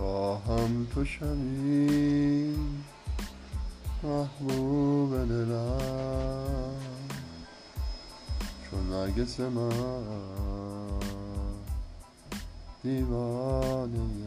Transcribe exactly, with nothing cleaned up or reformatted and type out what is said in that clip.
خواهم تو شوی محبوب دلم چون نرگس من دیوانه